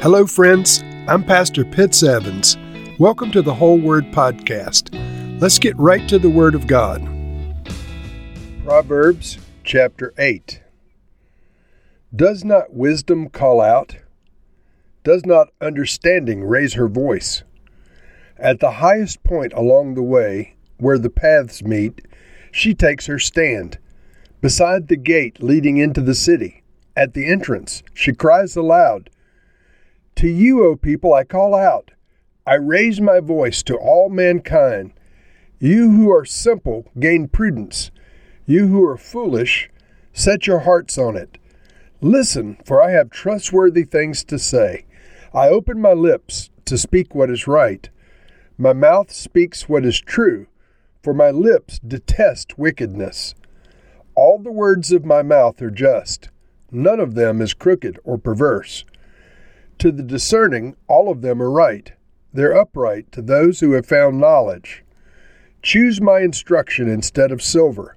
Hello, friends. I'm Pastor Pitts Evans. Welcome to the Whole Word Podcast. Let's get right to the Word of God. Proverbs chapter 8. Does not wisdom call out? Does not understanding raise her voice? At the highest point along the way, where the paths meet, she takes her stand. Beside the gate leading into the city, at the entrance, she cries aloud, "To you, O people, I call out. I raise my voice to all mankind. You who are simple, gain prudence. You who are foolish, set your hearts on it. Listen, for I have trustworthy things to say. I open my lips to speak what is right. My mouth speaks what is true, for my lips detest wickedness. All the words of my mouth are just. None of them is crooked or perverse. To the discerning, all of them are right. They're upright to those who have found knowledge. Choose my instruction instead of silver,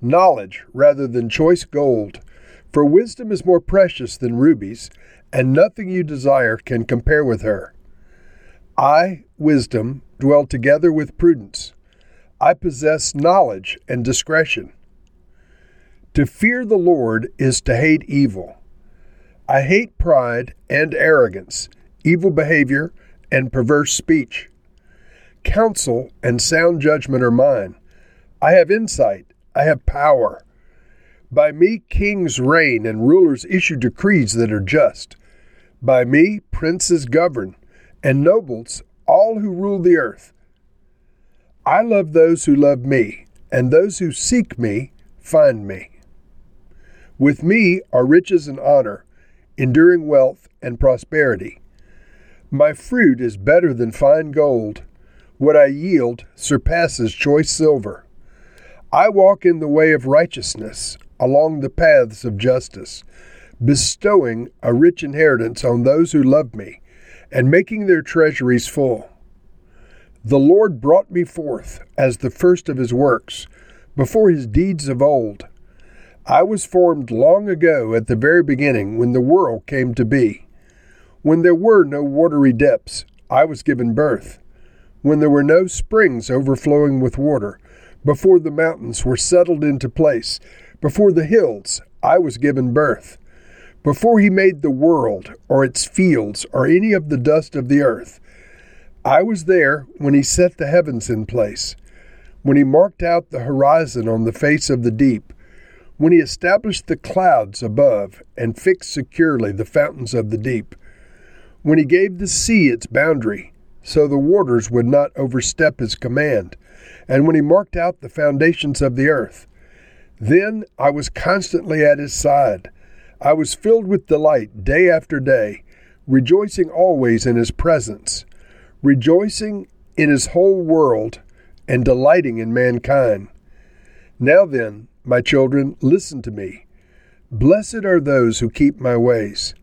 knowledge rather than choice gold. For wisdom is more precious than rubies, and nothing you desire can compare with her. I, wisdom, dwell together with prudence. I possess knowledge and discretion. To fear the Lord is to hate evil. I hate pride and arrogance, evil behavior, and perverse speech. Counsel and sound judgment are mine. I have insight. I have power. By me kings reign and rulers issue decrees that are just. By me princes govern, and nobles, all who rule the earth. I love those who love me, and those who seek me find me. With me are riches and honor, enduring wealth and prosperity. My fruit is better than fine gold. What I yield surpasses choice silver. I walk in the way of righteousness, along the paths of justice, bestowing a rich inheritance on those who love me, and making their treasuries full. The Lord brought me forth as the first of his works, before his deeds of old. I was formed long ago at the very beginning when the world came to be. When there were no watery depths, I was given birth. When there were no springs overflowing with water, before the mountains were settled into place, before the hills, I was given birth. Before he made the world or its fields or any of the dust of the earth, I was there when he set the heavens in place, when he marked out the horizon on the face of the deep, when he established the clouds above and fixed securely the fountains of the deep, when he gave the sea its boundary, so the waters would not overstep his command, and when he marked out the foundations of the earth. Then I was constantly at his side. I was filled with delight day after day, rejoicing always in his presence, rejoicing in his whole world, and delighting in mankind. Now then, my children, listen to me. Blessed are those who keep my ways.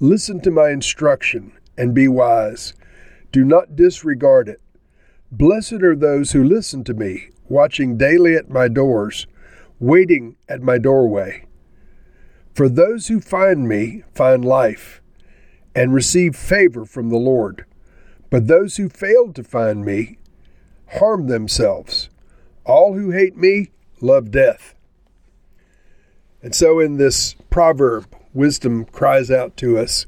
Listen to my instruction and be wise. Do not disregard it. Blessed are those who listen to me, watching daily at my doors, waiting at my doorway. For those who find me find life and receive favor from the Lord. But those who fail to find me harm themselves. All who hate me love death. And so in this proverb, wisdom cries out to us.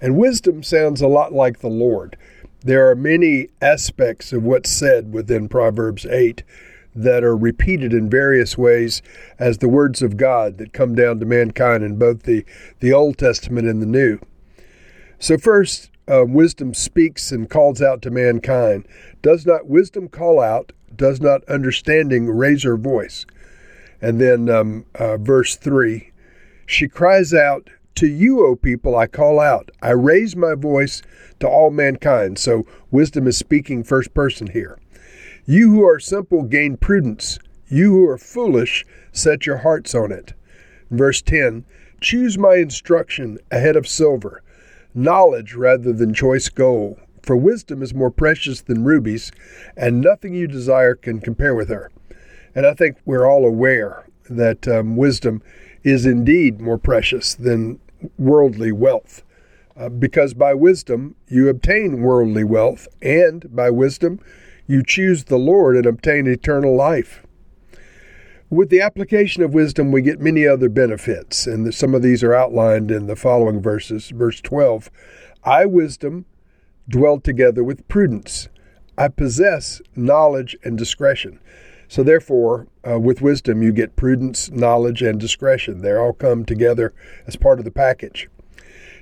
And wisdom sounds a lot like the Lord. There are many aspects of what's said within Proverbs 8 that are repeated in various ways as the words of God that come down to mankind in both the Old Testament and the New. So first, wisdom speaks and calls out to mankind. Does not wisdom call out? Does not understanding raise her voice? And then verse 3, she cries out, "To you, O people, I call out. I raise my voice to all mankind." So wisdom is speaking first person here. "You who are simple gain prudence. You who are foolish, set your hearts on it." Verse 10, "Choose my instruction ahead of silver, knowledge rather than choice gold. For wisdom is more precious than rubies, and nothing you desire can compare with her." And I think we're all aware that wisdom is indeed more precious than worldly wealth. because by wisdom you obtain worldly wealth, and by wisdom you choose the Lord and obtain eternal life. With the application of wisdom, we get many other benefits, and some of these are outlined in the following verses. Verse 12, I, wisdom, dwell together with prudence. I possess knowledge and discretion. So therefore, with wisdom, you get prudence, knowledge, and discretion. They all come together as part of the package.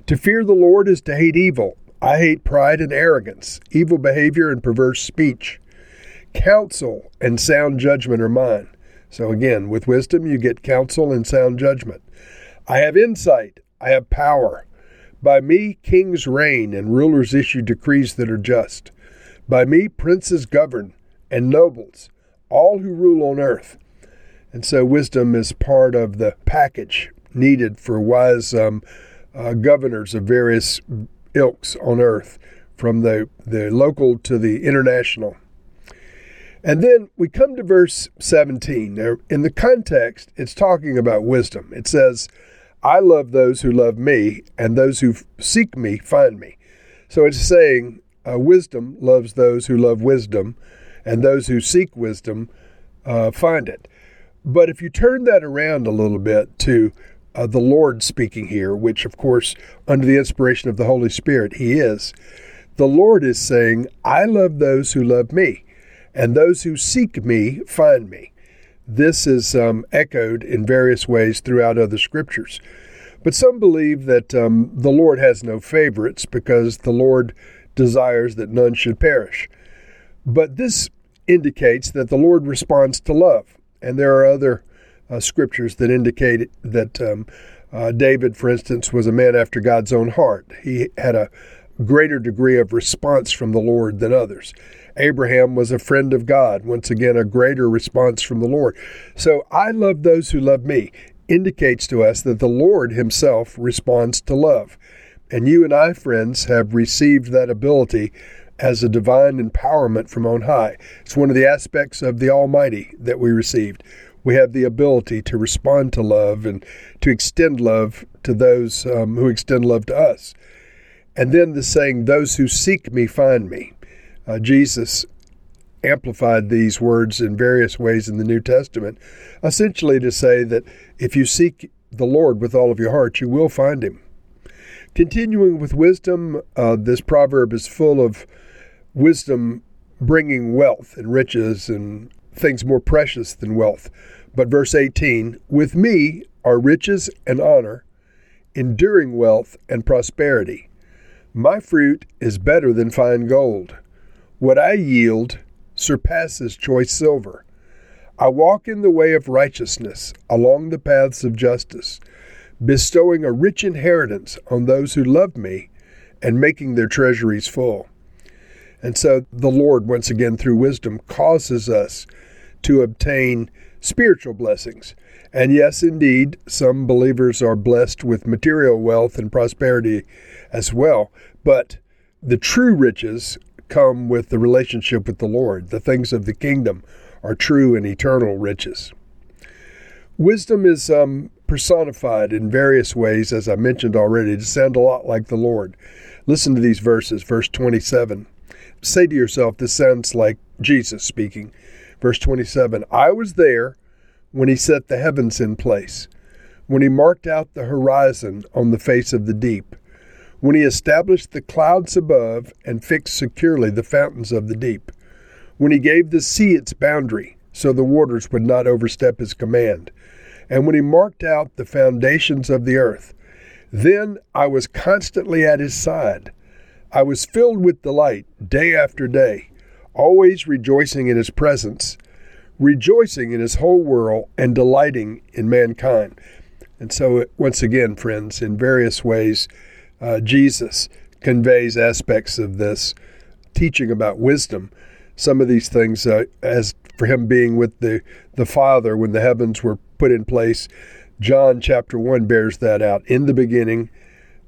To fear the Lord is to hate evil. I hate pride and arrogance, evil behavior and perverse speech. Counsel and sound judgment are mine. So again, with wisdom, you get counsel and sound judgment. I have insight. I have power. By me, kings reign and rulers issue decrees that are just. By me, princes govern and nobles, all who rule on earth. And so wisdom is part of the package needed for wise governors of various ilks on earth, from the local to the international. And then we come to verse 17. Now, in the context, it's talking about wisdom. It says, I love those who love me, and those who seek me find me. So it's saying wisdom loves those who love wisdom, and those who seek wisdom find it. But if you turn that around a little bit to the Lord speaking here, which, of course, under the inspiration of the Holy Spirit, He is, the Lord is saying, I love those who love me, and those who seek me find me. This is echoed in various ways throughout other scriptures. But some believe that the Lord has no favorites because the Lord desires that none should perish. But this indicates that the Lord responds to love. And there are other scriptures that indicate that David, for instance, was a man after God's own heart. He had a greater degree of response from the Lord than others. Abraham was a friend of God. Once again, a greater response from the Lord. So, I love those who love me indicates to us that the Lord Himself responds to love. And you and I, friends, have received that ability as a divine empowerment from on high. It's one of the aspects of the Almighty that we received. We have the ability to respond to love and to extend love to those who extend love to us. And then the saying, those who seek me find me. Jesus amplified these words in various ways in the New Testament, essentially to say that if you seek the Lord with all of your heart, you will find Him. Continuing with wisdom, this proverb is full of wisdom bringing wealth and riches and things more precious than wealth. But verse 18, with me are riches and honor, enduring wealth and prosperity. My fruit is better than fine gold. What I yield surpasses choice silver. I walk in the way of righteousness, along the paths of justice, bestowing a rich inheritance on those who love me and making their treasuries full. And so the Lord, once again, through wisdom, causes us to obtain spiritual blessings. And yes, indeed, some believers are blessed with material wealth and prosperity as well. But the true riches come with the relationship with the Lord. The things of the kingdom are true and eternal riches. Wisdom is personified in various ways, as I mentioned already, to sound a lot like the Lord. Listen to these verses. Verse 27. Say to yourself, this sounds like Jesus speaking. Verse 27, I was there when He set the heavens in place, when He marked out the horizon on the face of the deep, when He established the clouds above and fixed securely the fountains of the deep, when He gave the sea its boundary so the waters would not overstep His command, and when He marked out the foundations of the earth. Then I was constantly at His side. I was filled with delight day after day, always rejoicing in His presence, rejoicing in His whole world, and delighting in mankind. And so, once again, friends, in various ways, Jesus conveys aspects of this teaching about wisdom. Some of these things, as for Him being with the Father when the heavens were put in place, John chapter 1 bears that out. In the beginning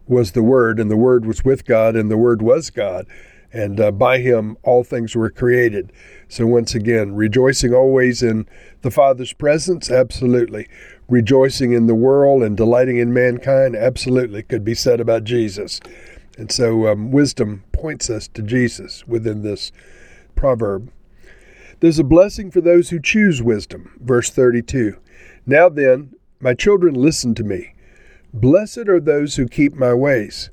was the Word, and the Word was with God, and the Word was God. And by Him, all things were created. So once again, rejoicing always in the Father's presence, absolutely. Rejoicing in the world and delighting in mankind, absolutely, could be said about Jesus. And so wisdom points us to Jesus within this proverb. There's a blessing for those who choose wisdom. Verse 32, now then, my children, listen to me. Blessed are those who keep my ways.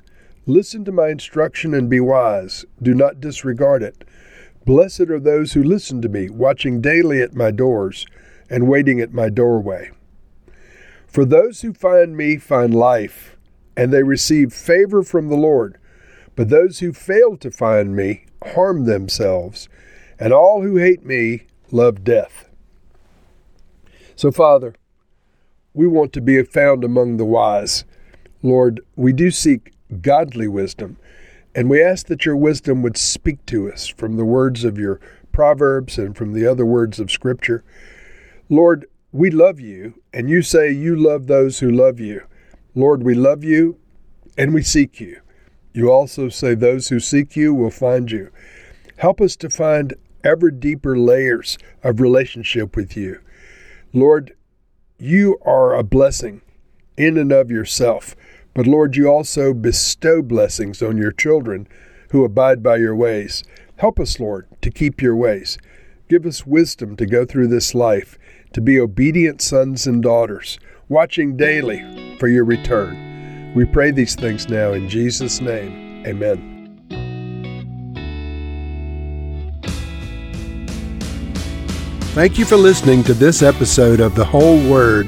Listen to my instruction and be wise. Do not disregard it. Blessed are those who listen to me, watching daily at my doors and waiting at my doorway. For those who find me find life, and they receive favor from the Lord. But those who fail to find me harm themselves, and all who hate me love death. So, Father, we want to be found among the wise. Lord, we do seek godly wisdom, and we ask that your wisdom would speak to us from the words of your Proverbs and from the other words of Scripture. Lord, we love you, and you say you love those who love you. Lord, we love you, and we seek you. You also say those who seek you will find you. Help us to find ever deeper layers of relationship with you. Lord, you are a blessing in and of yourself. But Lord, you also bestow blessings on your children who abide by your ways. Help us, Lord, to keep your ways. Give us wisdom to go through this life, to be obedient sons and daughters, watching daily for your return. We pray these things now in Jesus' name. Amen. Thank you for listening to this episode of The Whole Word.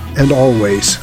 and always.